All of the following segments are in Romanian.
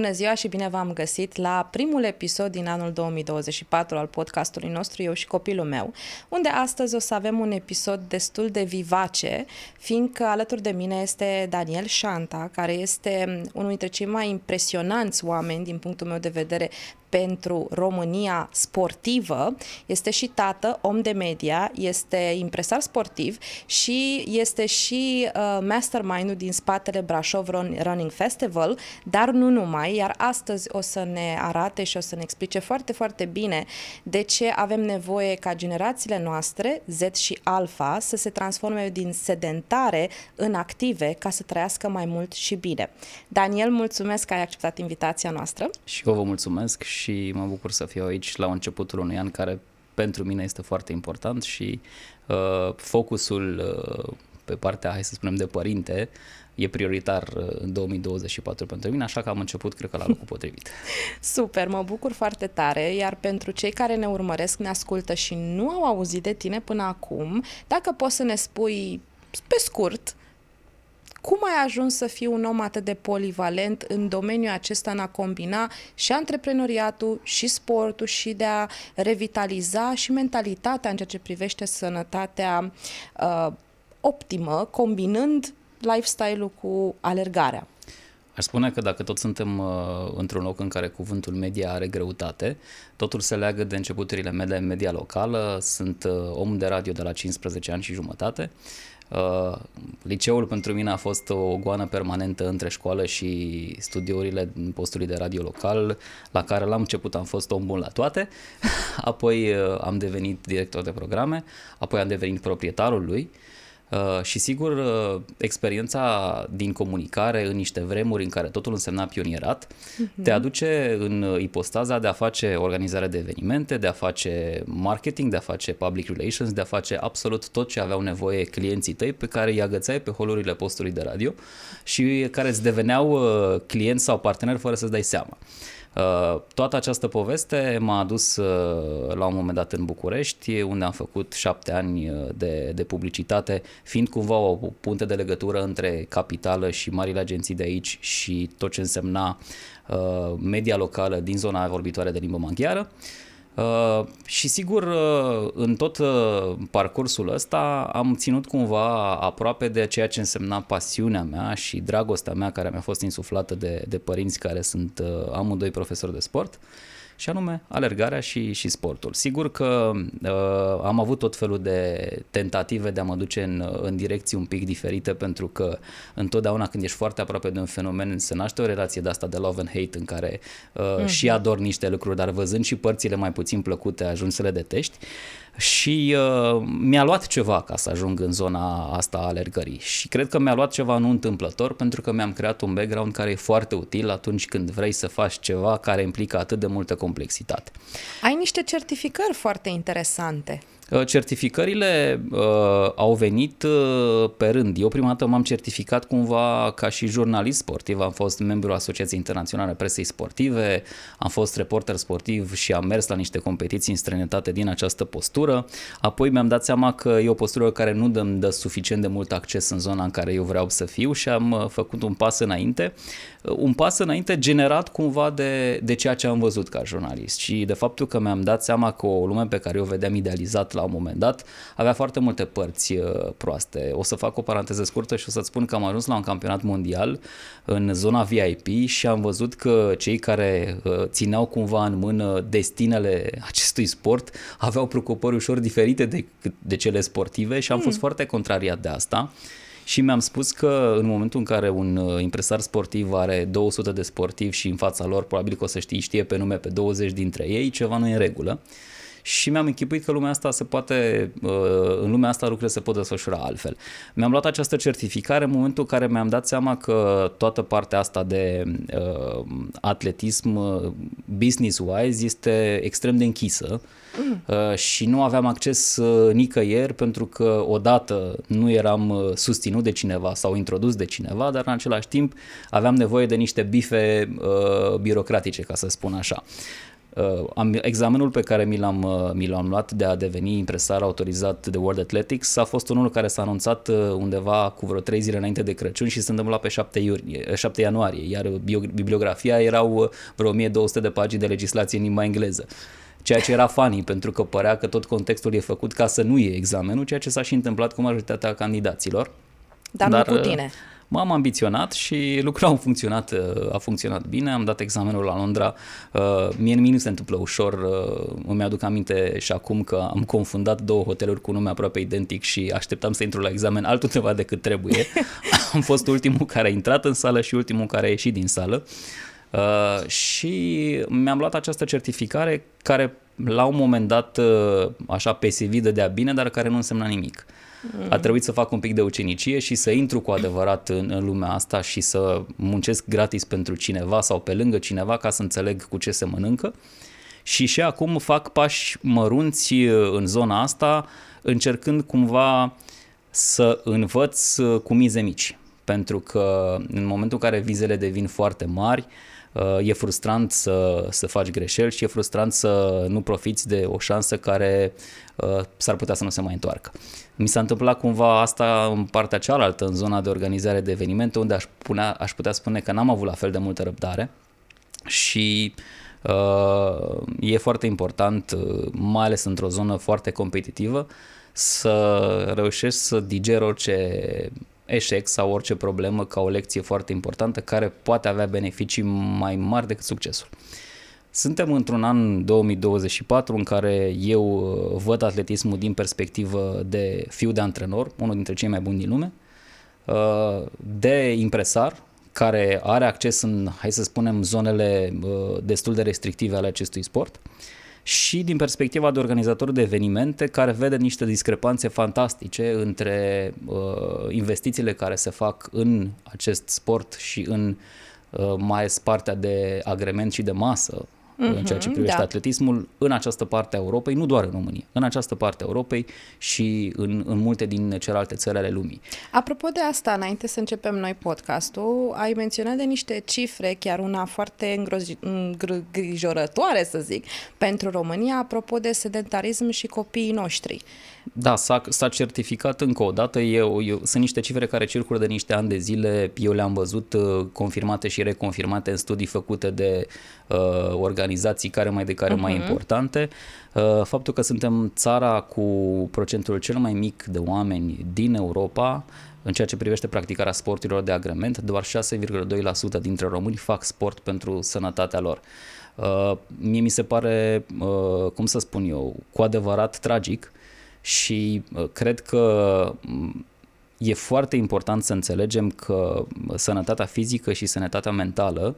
Bună ziua și bine v-am găsit la primul episod din anul 2024 al podcastului nostru Eu și copilul meu, unde astăzi o să avem un episod destul de vivace, fiindcă alături de mine este Daniel Șanta, care este unul dintre cei mai impresionanți oameni din punctul meu de vedere pentru România sportivă. Este și tată, om de media, este impresar sportiv și este și mastermind-ul din spatele Brașov Running Festival, dar nu numai, iar astăzi o să ne arate și o să ne explice foarte, foarte bine de ce avem nevoie ca generațiile noastre, Z și Alfa, să se transforme din sedentare în active ca să trăiască mai mult și bine. Daniel, mulțumesc că ai acceptat invitația noastră. Și eu vă mulțumesc și mă bucur să fiu aici la începutul unui an care pentru mine este foarte important și focusul pe partea, hai să spunem, de părinte e prioritar în 2024 pentru mine, așa că am început, cred că, la locul potrivit. Super, mă bucur foarte tare, iar pentru cei care ne urmăresc, ne ascultă și nu au auzit de tine până acum, dacă poți să ne spui pe scurt cum ai ajuns să fii un om atât de polivalent în domeniul acesta, în a combina și antreprenoriatul și sportul și de a revitaliza și mentalitatea în ceea ce privește sănătatea optimă, combinând lifestyle-ul cu alergarea? Aș spune că dacă tot suntem într-un loc în care cuvântul media are greutate, totul se leagă de începuturile mele în media locală. Sunt om de radio de la 15 ani și jumătate. Liceul pentru mine a fost o goană permanentă între școală și studiourile postului de radio local, la care la început am fost om bun la toate, apoi am devenit director de programe, apoi am devenit proprietarul lui. Și sigur, experiența din comunicare în niște vremuri în care totul însemna pionierat, te aduce în ipostaza de a face organizare de evenimente, de a face marketing, de a face public relations, de a face absolut tot ce aveau nevoie clienții tăi, pe care îi agățai pe holurile postului de radio și care îți deveneau clienți sau parteneri fără să-ți dai seama. Toată această poveste m-a adus la un moment dat în București, unde am făcut 7 ani de publicitate, fiind cumva o punte de legătură între capitală și marile agenții de aici și tot ce însemna media locală din zona vorbitoare de limbă maghiară. Și sigur, în tot parcursul ăsta am ținut cumva aproape de ceea ce însemna pasiunea mea și dragostea mea, care mi-a fost insuflată de părinți care sunt amândoi profesori de sport, și anume alergarea și sportul. Sigur că am avut tot felul de tentative de a mă duce în direcții un pic diferite, pentru că întotdeauna când ești foarte aproape de un fenomen se naște o relație de asta de love and hate, în care și ador niște lucruri, dar văzând și părțile mai puțin plăcute ajungi să le detești. Și mi-a luat ceva ca să ajung în zona asta a alergării și cred că mi-a luat ceva nu întâmplător, pentru că mi-am creat un background care e foarte util atunci când vrei să faci ceva care implică atât de multă complexitate. Ai niște certificări foarte interesante. Certificările au venit pe rând. Eu prima dată m-am certificat cumva ca și jurnalist sportiv, am fost membru Asociației Internaționale Presei Sportive, am fost reporter sportiv și am mers la niște competiții în străinătate din această postură. Apoi mi-am dat seama că e o postură care nu îmi dă suficient de mult acces în zona în care eu vreau să fiu și am făcut un pas înainte. Un pas înainte generat cumva de ceea ce am văzut ca jurnalist și de faptul că mi-am dat seama că o lume pe care eu vedeam idealizat la un moment dat avea foarte multe părți proaste. O să fac o paranteză scurtă și o să-ți spun că am ajuns la un campionat mondial în zona VIP și am văzut că cei care țineau cumva în mână destinele acestui sport aveau preocupări ușor diferite de cele sportive și am fost foarte contrariat de asta. Și mi-am spus că în momentul în care un impresar sportiv are 200 de sportivi și în fața lor probabil că o să știe pe nume pe 20 dintre ei, ceva nu e în regulă. Și mi-am închipuit că lumea asta se poate, în lumea asta lucrurile se pot desfășura altfel. Mi-am luat această certificare în momentul în care mi-am dat seama că toată partea asta de atletism business-wise este extrem de închisă și nu aveam acces nicăieri, pentru că odată nu eram susținut de cineva sau introdus de cineva, dar în același timp aveam nevoie de niște bife birocratice, ca să spun așa. Examenul pe care mi l-am luat de a deveni impresar autorizat de World Athletics a fost unul care s-a anunțat undeva cu vreo 3 zile înainte de Crăciun și se întâmpla pe 7 ianuarie, iar bibliografia erau vreo 1200 de pagini de legislație în limba engleză. Ceea ce era funny, pentru că părea că tot contextul e făcut ca să nu iei examenul, ceea ce s-a și întâmplat cu majoritatea candidaților. Dar nu cu tine. M-am ambiționat și lucrurile au funcționat, a funcționat bine, am dat examenul la Londra, mie nu se întâmplă ușor, îmi aduc aminte și acum că am confundat două hoteluri cu nume aproape identic și așteptam să intru la examen altundeva decât trebuie. Am fost ultimul care a intrat în sală și ultimul care a ieșit din sală. Și mi-am luat această certificare care la un moment dat așa pe CV dădea bine, dar care nu însemna nimic. A trebuit să fac un pic de ucenicie și să intru cu adevărat în lumea asta și să muncesc gratis pentru cineva sau pe lângă cineva ca să înțeleg cu ce se mănâncă. Și acum fac pași mărunți în zona asta, încercând cumva să învăț cu mize mici. Pentru că în momentul în care vizele devin foarte mari, e frustrant să faci greșeli și e frustrant să nu profiți de o șansă care s-ar putea să nu se mai întoarcă. Mi s-a întâmplat cumva asta în partea cealaltă, în zona de organizare de evenimente, unde aș putea spune că n-am avut la fel de multă răbdare și e foarte important, mai ales într-o zonă foarte competitivă, să reușești să digeri orice eșec sau orice problemă ca o lecție foarte importantă care poate avea beneficii mai mari decât succesul. Suntem într-un an 2024 în care eu văd atletismul din perspectivă de fiu de antrenor, unul dintre cei mai buni din lume, de impresar care are acces în, hai să spunem, zonele destul de restrictive ale acestui sport, și din perspectiva de organizator de evenimente care vede niște discrepanțe fantastice între investițiile care se fac în acest sport și în mai ales partea de agrement și de masă în ceea ce privește atletismul în această parte a Europei, nu doar în România, în această parte a Europei și în multe din celelalte țări ale lumii. Apropo de asta, înainte să începem noi podcastul, ai menționat de niște cifre, chiar una foarte îngrijorătoare, să zic, pentru România, apropo de sedentarism și copiii noștri. Da, s-a certificat încă o dată, sunt niște cifre care circulă de niște ani de zile, eu le-am văzut confirmate și reconfirmate în studii făcute de organizații care mai importante. Faptul că suntem țara cu procentul cel mai mic de oameni din Europa în ceea ce privește practicarea sporturilor de agrement, doar 6,2% dintre români fac sport pentru sănătatea lor. Mie mi se pare, cum să spun eu, cu adevărat tragic și cred că e foarte important să înțelegem că sănătatea fizică și sănătatea mentală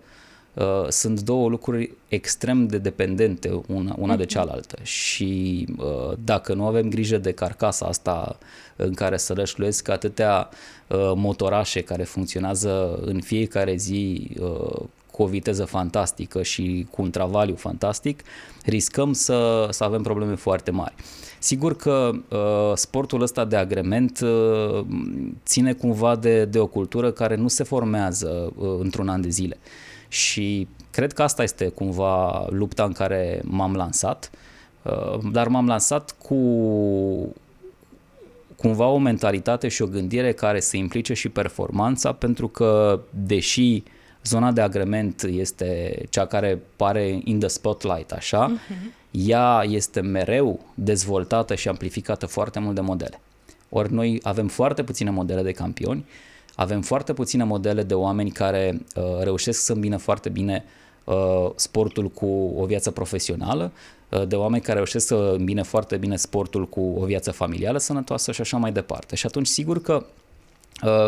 sunt două lucruri extrem de dependente una de cealaltă și dacă nu avem grijă de carcasa asta în care să rășluiesc atâtea motorașe care funcționează în fiecare zi cu o viteză fantastică și cu un travaliu fantastic, riscăm să avem probleme foarte mari. Sigur că sportul ăsta de agrement ține cumva de o cultură care nu se formează într-un an de zile. Și cred că asta este cumva lupta în care m-am lansat, dar m-am lansat cu cumva o mentalitate și o gândire care se implice și performanța, pentru că deși zona de agrement este cea care pare in the spotlight, așa, ea este mereu dezvoltată și amplificată foarte mult de modele. Ori noi avem foarte puține modele de campioni, avem foarte puține modele de oameni care reușesc să îmbină foarte bine sportul cu o viață profesională, de oameni care reușesc să îmbine foarte bine sportul cu o viață familială sănătoasă și așa mai departe. Și atunci sigur că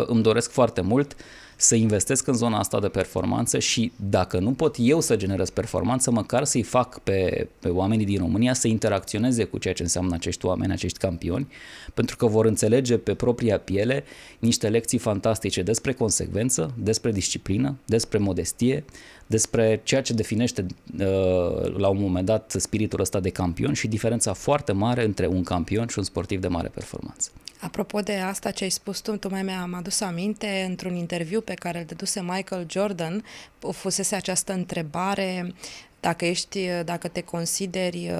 îmi doresc foarte mult să investesc în zona asta de performanță și dacă nu pot eu să generez performanță, măcar să-i fac pe oamenii din România să interacționeze cu ceea ce înseamnă acești oameni, acești campioni, pentru că vor înțelege pe propria piele niște lecții fantastice despre consecvență, despre disciplină, despre modestie, despre ceea ce definește la un moment dat spiritul ăsta de campion și diferența foarte mare între un campion și un sportiv de mare performanță. Apropo de asta ce ai spus tu, tocmai mi-am adus aminte într-un interviu pe care îl dăduse Michael Jordan, fusese această întrebare Dacă te consideri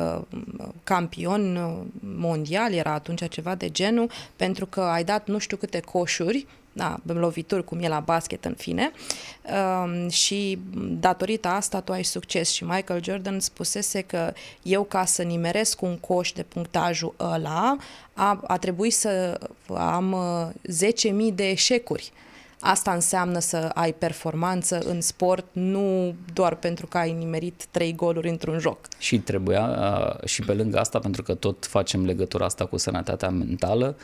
campion mondial, era atunci ceva de genul, pentru că ai dat nu știu câte coșuri, da, lovituri, cum e la basket, în fine, și datorită asta tu ai succes. Și Michael Jordan spusese că eu, ca să nimeresc un coș de punctajul ăla, a trebuit să am 10.000 de eșecuri. Asta înseamnă să ai performanță în sport, nu doar pentru că ai nimerit 3 goluri într-un joc. Și trebuia, și pe lângă asta, pentru că tot facem legătura asta cu sănătatea mentală,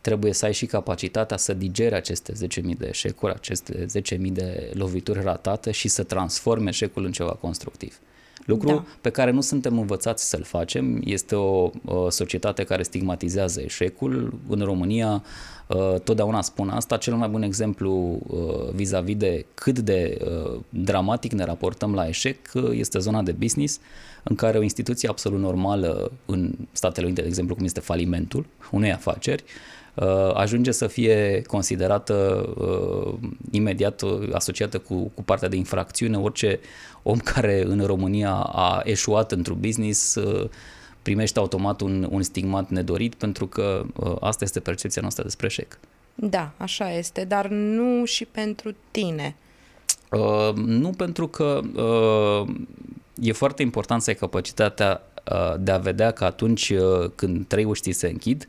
trebuie să ai și capacitatea să digeri aceste 10.000 de eșecuri, aceste 10.000 de lovituri ratate și să transforme eșecul în ceva constructiv. Lucru pe care nu suntem învățați să-l facem. Este o societate care stigmatizează eșecul. În România totdeauna spun asta. Cel mai bun exemplu vis-a-vis de cât de dramatic ne raportăm la eșec este zona de business, în care o instituție absolut normală în Statele Unite, de exemplu, cum este falimentul unei afaceri, ajunge să fie considerată imediat asociată cu partea de infracțiune. Orice om care în România a eșuat într-un business primește automat un stigmat nedorit, pentru că asta este percepția noastră despre eșec. Da, așa este, dar nu și pentru tine. Nu, pentru că e foarte important să ai capacitatea de a vedea că atunci când 3 uși se închid,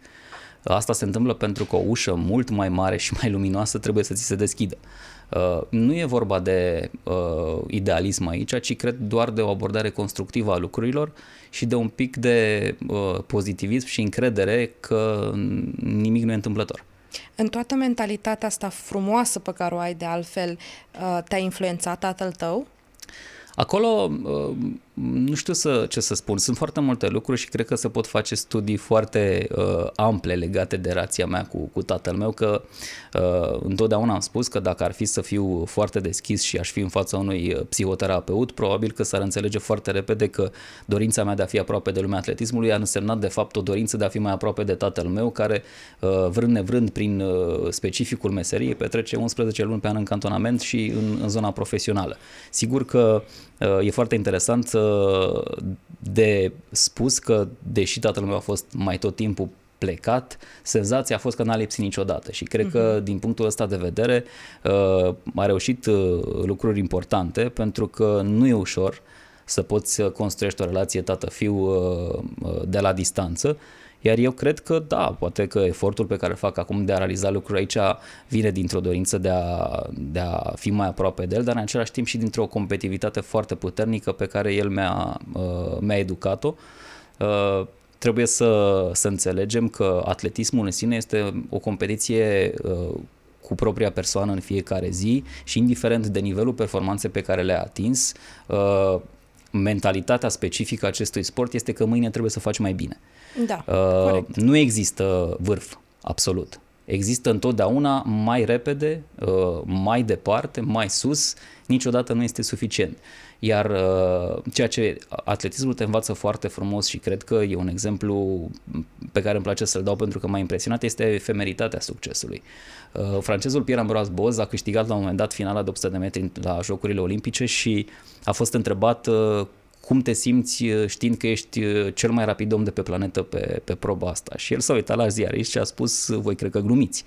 asta se întâmplă pentru că o ușă mult mai mare și mai luminoasă trebuie să ți se deschidă. Nu e vorba de idealism aici, ci cred doar de o abordare constructivă a lucrurilor și de un pic de pozitivism și încredere că nimic nu e întâmplător. În toată mentalitatea asta frumoasă pe care o ai, de altfel, te-a influențat tatăl tău? Acolo, nu știu ce să spun, sunt foarte multe lucruri și cred că se pot face studii foarte ample legate de relația mea cu tatăl meu, că întotdeauna am spus că dacă ar fi să fiu foarte deschis și aș fi în fața unui psihoterapeut, probabil că s-ar înțelege foarte repede că dorința mea de a fi aproape de lumea atletismului a însemnat de fapt o dorință de a fi mai aproape de tatăl meu, care vrând nevrând, prin specificul meseriei, petrece 11 luni pe an în cantonament și în zona profesională. Sigur că e foarte interesant de spus că, deși tatăl meu a fost mai tot timpul plecat, senzația a fost că n-a lipsit niciodată și cred că din punctul ăsta de vedere a reușit lucruri importante, pentru că nu e ușor să poți să construiești o relație tată-fiu de la distanță. Iar eu cred că, da, poate că efortul pe care îl fac acum de a realiza lucruri aici vine dintr-o dorință de a fi mai aproape de el, dar în același timp și dintr-o competitivitate foarte puternică pe care el mi-a educat-o. Trebuie să înțelegem că atletismul în sine este o competiție cu propria persoană în fiecare zi și indiferent de nivelul performanței pe care le-a atins, mentalitatea specifică acestui sport este că mâine trebuie să faci mai bine. Da, corect. Nu există vârf absolut. Există întotdeauna mai repede, mai departe, mai sus, niciodată nu este suficient. Iar ceea ce atletismul te învață foarte frumos și cred că e un exemplu pe care îmi place să-l dau pentru că m-a impresionat, este efemeritatea succesului. Francezul Pierre Ambroise Boz a câștigat la un moment dat finala de 800 de metri la Jocurile Olimpice și a fost întrebat cum te simți știind că ești cel mai rapid om de pe planetă pe proba asta. Și el s-a uitat la ziariști și a spus: voi cred că glumiți.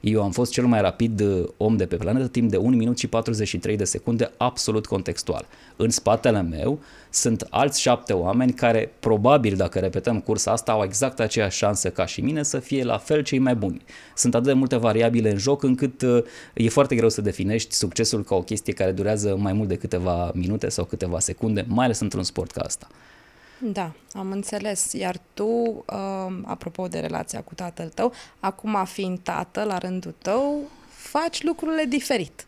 Eu am fost cel mai rapid om de pe planetă timp de 1 minut și 43 de secunde, absolut contextual. În spatele meu sunt alți 7 oameni care probabil, dacă repetăm cursa asta, au exact aceeași șansă ca și mine să fie la fel cei mai buni. Sunt atât de multe variabile în joc încât e foarte greu să definești succesul ca o chestie care durează mai mult de câteva minute sau câteva secunde, mai ales într-un sport ca asta. Da, am înțeles. Iar tu, apropo de relația cu tatăl tău, acum fiind tată la rândul tău, faci lucrurile diferit.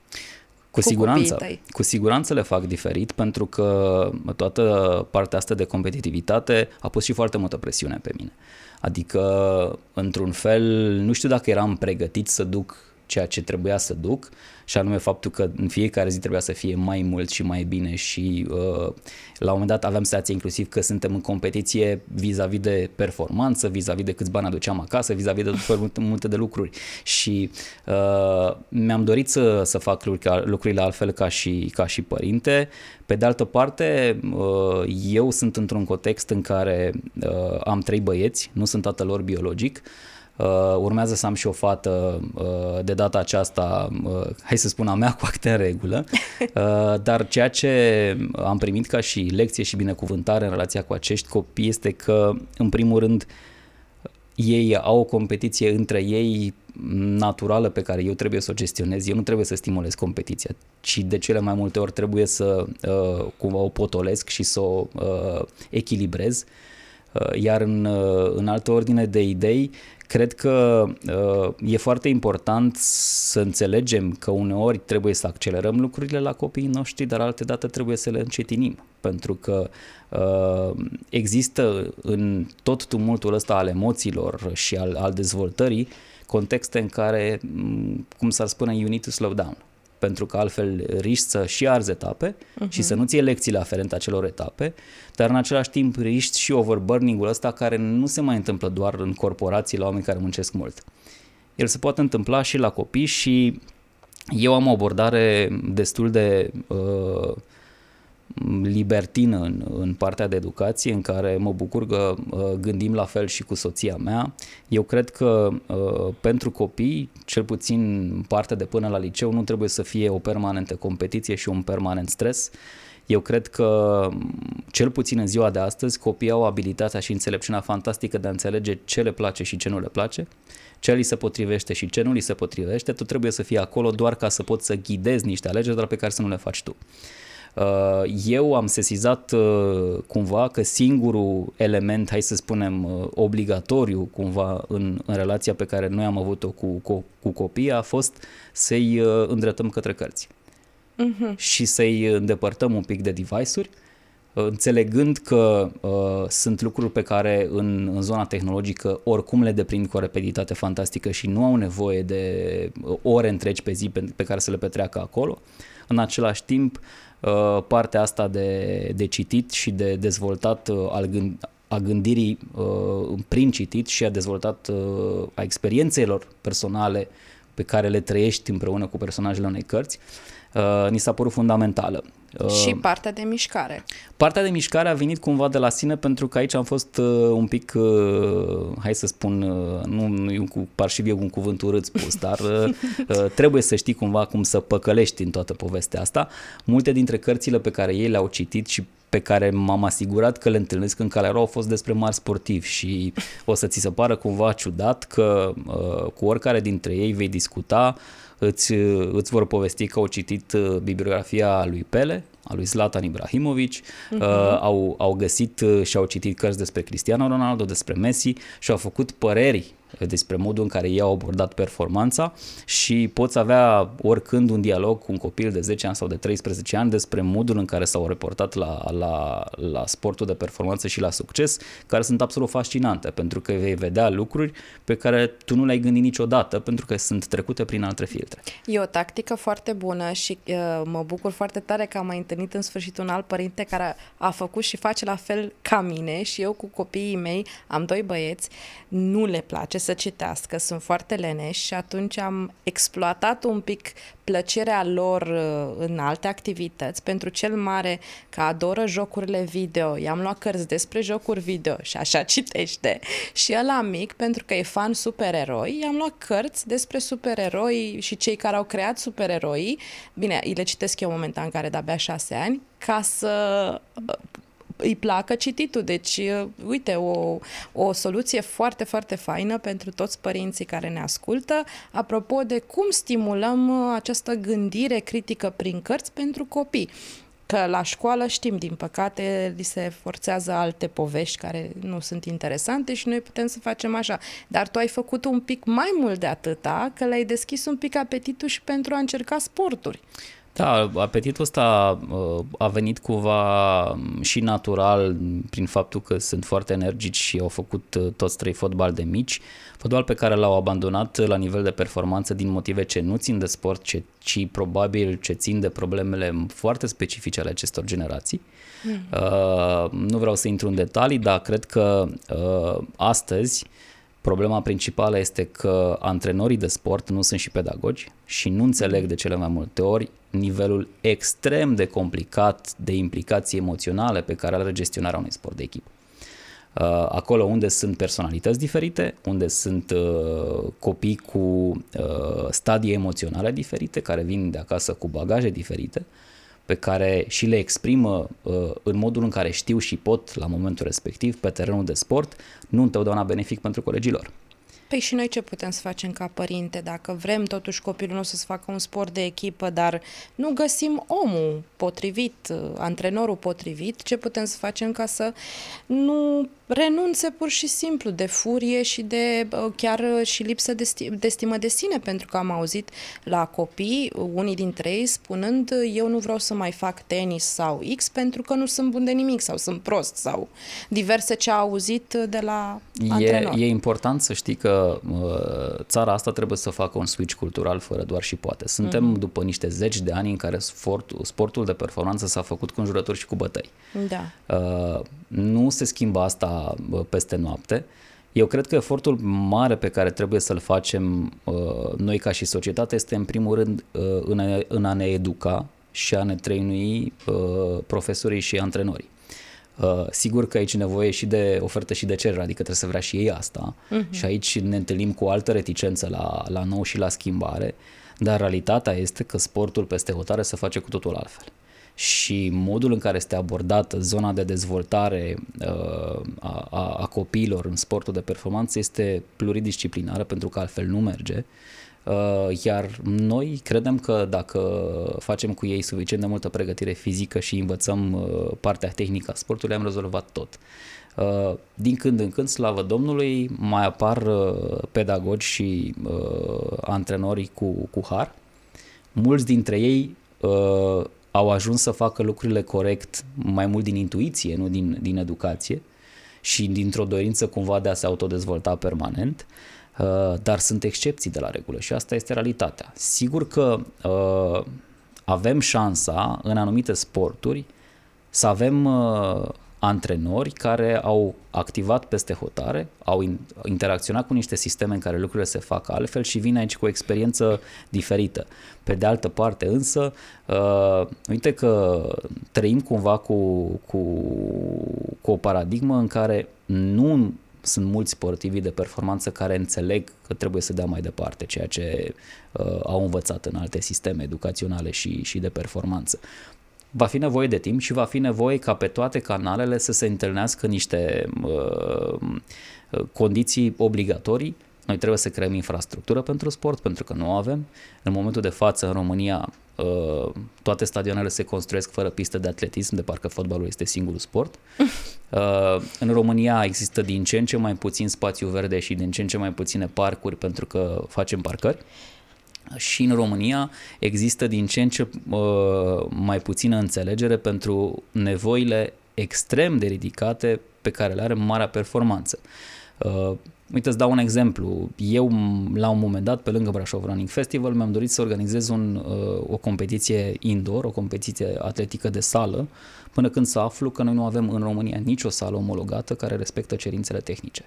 Cu siguranță le fac diferit, pentru că toată partea asta de competitivitate a pus și foarte multă presiune pe mine. Adică, într-un fel, nu știu dacă eram pregătit să duc ceea ce trebuia să duc, și anume faptul că în fiecare zi trebuia să fie mai mult și mai bine și la un moment dat aveam senzația inclusiv că suntem în competiție vis-a-vis de performanță, vis-a-vis de câți bani aduceam acasă, vis-a-vis de multe de lucruri, și mi-am dorit să fac lucrurile altfel ca și părinte. Pe de altă parte, eu sunt într-un context în care am 3 băieți, nu sunt tatăl lor biologic. Urmează să am și o fată, de data aceasta, hai să spun a mea, cu acte în regulă, dar ceea ce am primit ca și lecție și binecuvântare în relația cu acești copii este că, în primul rând, ei au o competiție între ei naturală pe care eu trebuie să o gestionez. Eu nu trebuie să stimulez competiția, ci de cele mai multe ori trebuie să cumva o potolesc și să o echilibrez. Iar în altă ordine de idei, cred că e foarte important să înțelegem că uneori trebuie să accelerăm lucrurile la copiii noștri, dar altă dată trebuie să le încetinim, pentru că există în tot tumultul ăsta al emoțiilor și al dezvoltării contexte în care, cum s-ar spune, you need to slow down, pentru că altfel riști să și arzi etape și să nu-ți iei lecțiile aferente acelor etape, dar în același timp riști și overburning-ul ăsta, care nu se mai întâmplă doar în corporații la oameni care muncesc mult. El se poate întâmpla și la copii, și eu am o abordare destul de libertină în partea de educație, în care mă bucur că gândim la fel și cu soția mea. Eu cred că pentru copii, cel puțin partea de până la liceu, nu trebuie să fie o permanentă competiție și un permanent stres. Eu cred că, cel puțin în ziua de astăzi, copiii au abilitatea și înțelepciunea fantastică de a înțelege ce le place și ce nu le place, ce li se potrivește și ce nu li se potrivește. Tu trebuie să fii acolo doar ca să poți să ghidezi niște alegeri, dar pe care să nu le faci tu. Eu am sesizat cumva că singurul element, hai să spunem, obligatoriu cumva în relația pe care noi am avut-o cu copiii a fost să-i îndreptăm către cărți și să-i îndepărtăm un pic de device-uri, înțelegând că sunt lucruri pe care în zona tehnologică oricum le deprind cu o rapiditate fantastică și nu au nevoie de ore întregi pe zi pe care să le petreacă acolo. În același timp, partea asta de citit și de dezvoltat a gândirii prin citit și a dezvoltat a experiențelor personale pe care le trăiești împreună cu personajele unei cărți, ni s-a părut fundamentală. Și partea de mișcare. Partea de mișcare a venit cumva de la sine, pentru că aici am fost un pic, hai să spun, nu par și eu un cuvânt urât spus, dar trebuie să știi cumva cum să păcălești în toată povestea asta. Multe dintre cărțile pe care ei le-au citit și pe care m-am asigurat că le întâlnesc în Calero au fost despre mari sportivi, și o să ți se pară cumva ciudat că cu oricare dintre ei vei discuta, îți vor povesti că au citit bibliografia lui Pele, a lui Zlatan Ibrahimović, au găsit și au citit cărți despre Cristiano Ronaldo, despre Messi, și au făcut păreri despre modul în care ei au abordat performanța, și poți avea oricând un dialog cu un copil de 10 ani sau de 13 ani despre modul în care s-au reportat la sportul de performanță și la succes, care sunt absolut fascinante, pentru că vei vedea lucruri pe care tu nu le-ai gândit niciodată, pentru că sunt trecute prin alte filtre. E o tactică foarte bună și mă bucur foarte tare că am mai întâlnit în sfârșit un alt părinte care a făcut și face la fel ca mine. Și eu cu copiii mei, am 2 băieți, nu le place să citească, sunt foarte leneși, și atunci am exploatat un pic plăcerea lor în alte activități. Pentru cel mare, că adoră jocurile video, i-am luat cărți despre jocuri video și așa citește. Și ăla mic, pentru că e fan supereroi, i-am luat cărți despre supereroi și cei care au creat supereroii. Bine, le citesc eu momentan, care de-abia 6 ani, ca să îi placă cititul. Deci, uite, o soluție foarte, foarte faină pentru toți părinții care ne ascultă, apropo de cum stimulăm această gândire critică prin cărți pentru copii. Că la școală, știm, din păcate, li se forțează alte povești care nu sunt interesante și noi putem să facem așa. Dar tu ai făcut un pic mai mult de atâta, că le-ai deschis un pic apetitul și pentru a încerca sporturi. Da, apetitul ăsta a venit cumva și natural prin faptul că sunt foarte energici și au făcut toți trei fotbal de mici, fotbal pe care l-au abandonat la nivel de performanță din motive ce nu țin de sport, ci probabil ce țin de problemele foarte specifice ale acestor generații. Nu vreau să intru în detalii, dar cred că astăzi problema principală este că antrenorii de sport nu sunt și pedagogi și nu înțeleg de cele mai multe ori nivelul extrem de complicat de implicații emoționale pe care are gestionarea unui sport de echipă. Acolo unde sunt personalități diferite, unde sunt copii cu stadii emoționale diferite, care vin de acasă cu bagaje diferite, pe care și le exprimă în modul în care știu și pot la momentul respectiv pe terenul de sport, nu întotdeauna benefic pentru colegii lor. Păi și noi ce putem să facem ca părinte dacă vrem totuși copilul nostru să facă un sport de echipă, dar nu găsim omul potrivit, antrenorul potrivit, ce putem să facem ca să nu renunțe pur și simplu de furie și de chiar și lipsă de stimă de sine, pentru că am auzit la copii, unii dintre ei spunând eu nu vreau să mai fac tenis sau X pentru că nu sunt bun de nimic sau sunt prost sau diverse ce au auzit de la antrenor. E important să știi că țara asta trebuie să facă un switch cultural fără doar și poate. Suntem după niște zeci de ani în care sportul de performanță s-a făcut cu înjurături și cu bătăi. Da. Nu se schimbă asta peste noapte. Eu cred că efortul mare pe care trebuie să-l facem noi ca și societate este în primul rând în a ne educa și a ne trainui profesorii și antrenorii. Sigur că aici e nevoie și de ofertă și de cerere, adică trebuie să vrea și ei asta și aici ne întâlnim cu o altă reticență la nou și la schimbare, dar realitatea este că sportul peste hotare se face cu totul altfel. Și modul în care este abordată zona de dezvoltare a copiilor în sportul de performanță este pluridisciplinară, pentru că altfel nu merge. Iar noi credem că dacă facem cu ei suficient de multă pregătire fizică și învățăm partea tehnică a sportului, am rezolvat tot. Din când în când, slavă Domnului, mai apar pedagogi și antrenori cu har. Mulți dintre ei au ajuns să facă lucrurile corect mai mult din intuiție, nu din educație și dintr-o dorință cumva de a se autodezvolta permanent, dar sunt excepții de la regulă și asta este realitatea. Sigur că avem șansa în anumite sporturi să avem antrenori care au activat peste hotare, au interacționat cu niște sisteme în care lucrurile se fac altfel și vin aici cu o experiență diferită. Pe de altă parte însă, uite că trăim cumva cu o paradigmă în care nu sunt mulți sportivi de performanță care înțeleg că trebuie să dea mai departe ceea ce au învățat în alte sisteme educaționale și de performanță. Va fi nevoie de timp și va fi nevoie ca pe toate canalele să se întâlnească niște condiții obligatorii. Noi trebuie să creăm infrastructură pentru sport, pentru că nu o avem. În momentul de față, în România, toate stadionele se construiesc fără piste de atletism, de parcă fotbalul este singurul sport. În România există din ce în ce mai puțin spațiu verde și din ce în ce mai puține parcuri, pentru că facem parcări. Și în România există din ce în ce mai puțină înțelegere pentru nevoile extrem de ridicate pe care le are marea performanță. Uite, îți dau un exemplu. Eu, la un moment dat, pe lângă Brașov Running Festival, mi-am dorit să organizez o competiție indoor, o competiție atletică de sală, până când să aflu că noi nu avem în România nicio sală omologată care respectă cerințele tehnice.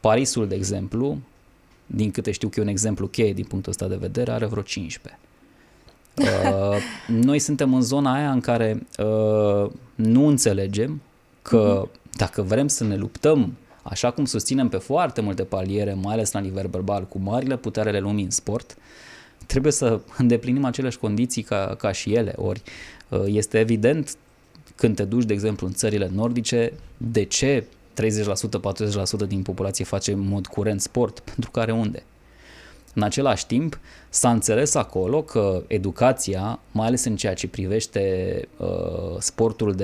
Parisul, de exemplu, din câte știu că e un exemplu cheie din punctul ăsta de vedere, are vreo 15. Noi suntem în zona aia în care nu înțelegem că dacă vrem să ne luptăm, așa cum susținem pe foarte multe paliere, mai ales la nivel verbal, cu marile puterele lumii în sport, trebuie să îndeplinim aceleași condiții ca și ele. Ori este evident când te duci, de exemplu, în țările nordice, de ce 30%-40% din populație face în mod curent sport, pentru că are unde. În același timp, s-a înțeles acolo că educația, mai ales în ceea ce privește sportul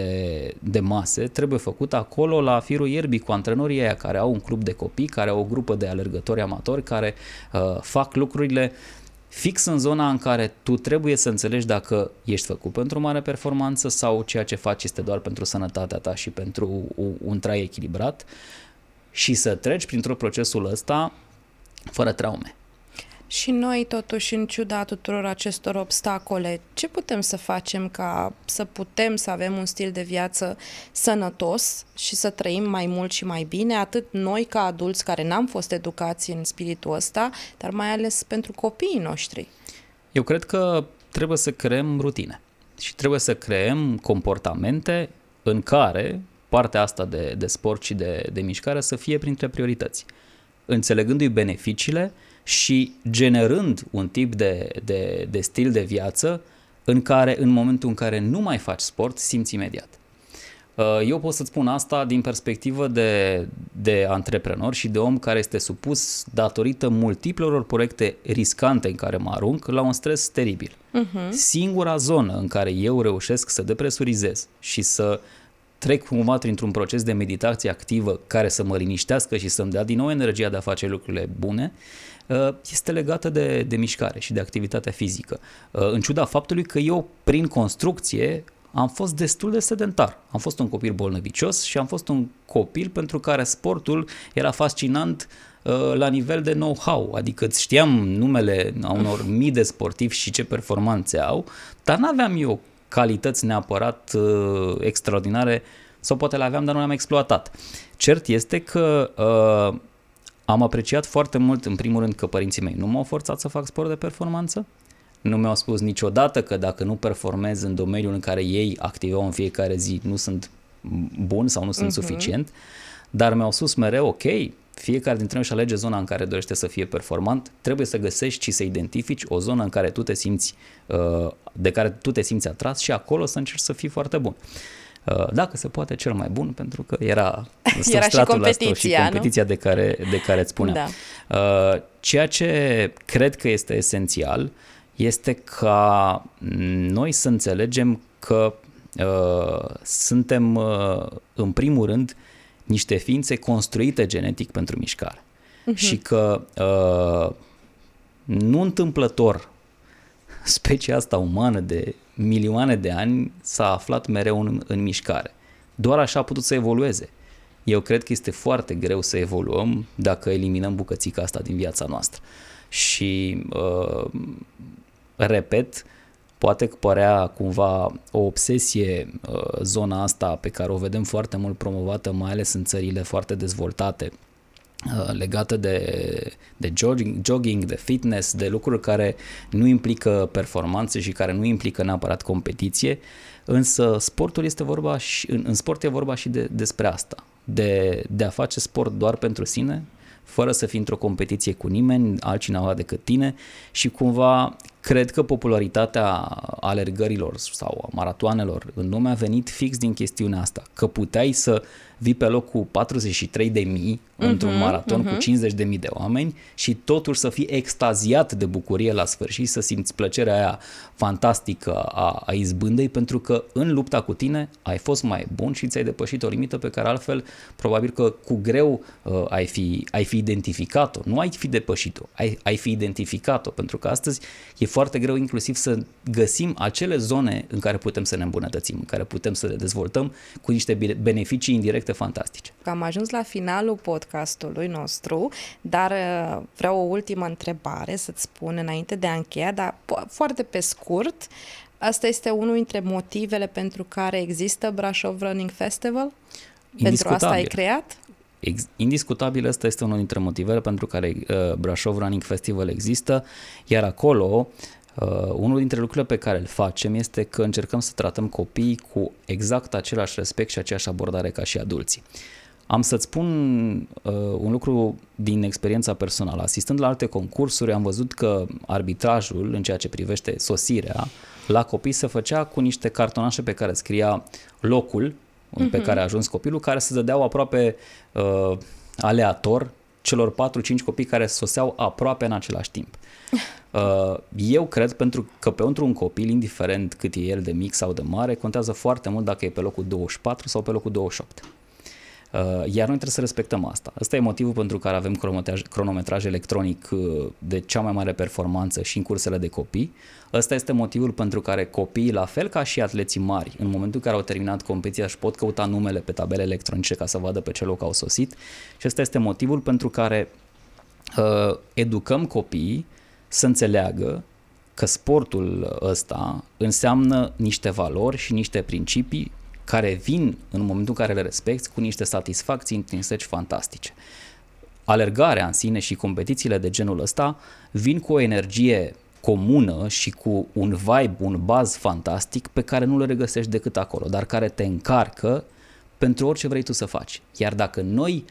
de mase, trebuie făcută acolo la firul ierbii cu antrenorii aia care au un club de copii, care au o grupă de alergători amatori, care fac lucrurile fix în zona în care tu trebuie să înțelegi dacă ești făcut pentru o mare performanță sau ceea ce faci este doar pentru sănătatea ta și pentru un trai echilibrat și să treci printr-o procesul ăsta fără traume. Și noi, totuși, în ciuda tuturor acestor obstacole, ce putem să facem ca să putem să avem un stil de viață sănătos și să trăim mai mult și mai bine, atât noi ca adulți care n-am fost educați în spiritul ăsta, dar mai ales pentru copiii noștri? Eu cred că trebuie să creăm rutine și trebuie să creăm comportamente în care partea asta de sport și de mișcare să fie printre priorități, înțelegându-i beneficiile și generând un tip de stil de viață în care, în momentul în care nu mai faci sport, simți imediat. Eu pot să-ți spun asta din perspectivă de antreprenor și de om care este supus, datorită multiplelor proiecte riscante în care mă arunc, la un stres teribil. Singura zonă în care eu reușesc să depresurizez și să trec cumva printr-un proces de meditație activă care să mă liniștească și să-mi dea din nou energia de a face lucrurile bune, este legată de mișcare și de activitatea fizică. În ciuda faptului că eu, prin construcție, am fost destul de sedentar. Am fost un copil bolnăvicios și am fost un copil pentru care sportul era fascinant la nivel de know-how, adică știam numele a unor mii de sportivi și ce performanțe au, dar n-aveam eu calități neapărat extraordinare, sau poate le aveam, dar nu le-am exploatat. Cert este că am apreciat foarte mult, în primul rând, că părinții mei nu m-au forțat să fac sport de performanță, nu mi-au spus niciodată că dacă nu performez în domeniul în care ei activau în fiecare zi, nu sunt bun sau nu sunt suficient, dar mi-au spus mereu, ok, fiecare dintre noi își alege zona în care dorește să fie performant, trebuie să găsești și să identifici o zonă în care tu te simți, de care tu te simți atras și acolo să încerci să fii foarte bun. Dacă se poate cel mai bun, pentru că era și competiția de care îți spuneam. Da. Ceea ce cred că este esențial este ca noi să înțelegem că suntem în primul rând niște ființe construite genetic pentru mișcare. Și că nu întâmplător specia asta umană de milioane de ani s-a aflat mereu în mișcare. Doar așa a putut să evolueze. Eu cred că este foarte greu să evoluăm dacă eliminăm bucățica asta din viața noastră. Și, repet, poate că părea cumva o obsesie zona asta pe care o vedem foarte mult promovată, mai ales în țările foarte dezvoltate, legată de jogging, de fitness, de lucruri care nu implică performanțe și care nu implică neapărat competiție, însă sportul este vorba și, în sport e vorba și despre asta, de a face sport doar pentru sine, fără să fii într-o competiție cu nimeni, altcineva decât tine și cumva cred că popularitatea alergărilor sau a maratoanelor în lume a venit fix din chestiunea asta, că puteai să vii pe loc cu 43.000 într-un maraton cu 50.000 de oameni și totuși să fii extaziat de bucurie la sfârșit, să simți plăcerea aia fantastică a izbândei, pentru că în lupta cu tine ai fost mai bun și ți-ai depășit o limită pe care altfel probabil că cu greu ai fi identificat-o, nu ai fi depășit-o, ai fi identificat-o, pentru că astăzi e foarte greu inclusiv să găsim acele zone în care putem să ne îmbunătățim, în care putem să le dezvoltăm cu niște beneficii indirecte fantastice. Am ajuns la finalul podcastului nostru, dar vreau o ultimă întrebare să-ți spun înainte de a încheia, dar foarte pe scurt, asta este unul dintre motivele pentru care există Brașov Running Festival? Pentru asta ai creat? Indiscutabil, ăsta este unul dintre motivele pentru care Brașov Running Festival există, iar acolo unul dintre lucrurile pe care îl facem este că încercăm să tratăm copiii cu exact același respect și aceeași abordare ca și adulții. Am să-ți spun un lucru din experiența personală. Asistând la alte concursuri, am văzut că arbitrajul, în ceea ce privește sosirea, la copii se făcea cu niște cartonașe pe care scria locul pe care a ajuns copilul, care se dădeau aproape aleator celor 4-5 copii care soseau aproape în același timp. Eu cred pentru că pentru un copil, indiferent cât e el de mic sau de mare, contează foarte mult dacă e pe locul 24 sau pe locul 28. Iar noi trebuie să respectăm asta. Asta e motivul pentru care avem cronometraj electronic de cea mai mare performanță și în cursele de copii. Ăsta este motivul pentru care copiii, la fel ca și atleții mari, în momentul în care au terminat competiția, își pot căuta numele pe tabele electronice ca să vadă pe ce loc au sosit. Și ăsta este motivul pentru care educăm copiii să înțeleagă că sportul ăsta înseamnă niște valori și niște principii care vin, în momentul în care le respecti, cu niște satisfacții intrinseci fantastice. Alergarea în sine și competițiile de genul ăsta vin cu o energie comună și cu un vibe, un buzz fantastic pe care nu le regăsești decât acolo, dar care te încarcă pentru orice vrei tu să faci. Iar dacă noi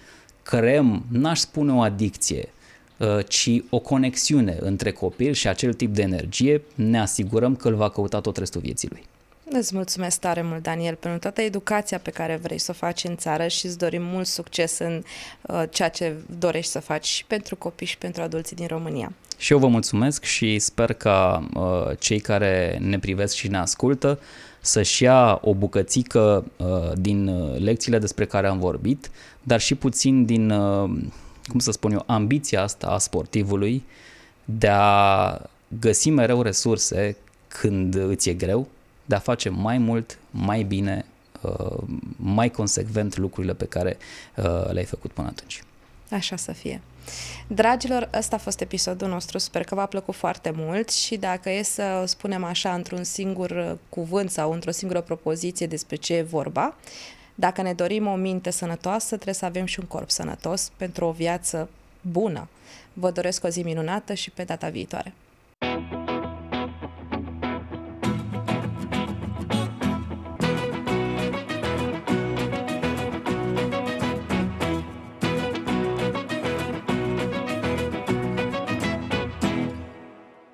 creăm, n-aș spune o adicție, ci o conexiune între copil și acel tip de energie, ne asigurăm că îl va căuta tot restul vieții lui. Îți mulțumesc tare mult, Daniel, pentru toată educația pe care vrei să o faci în țară și îți dorim mult succes în ceea ce dorești să faci și pentru copii și pentru adulții din România. Și eu vă mulțumesc și sper ca cei care ne privesc și ne ascultă să-și ia o bucățică din lecțiile despre care am vorbit, dar și puțin din, cum să spun eu, ambiția asta a sportivului de a găsi mereu resurse când îți e greu, de a face mai mult, mai bine, mai consecvent lucrurile pe care le-ai făcut până atunci. Așa să fie. Dragilor, ăsta a fost episodul nostru, sper că v-a plăcut foarte mult și dacă e să spunem așa într-un singur cuvânt sau într-o singură propoziție despre ce e vorba, dacă ne dorim o minte sănătoasă, trebuie să avem și un corp sănătos pentru o viață bună. Vă doresc o zi minunată și pe data viitoare!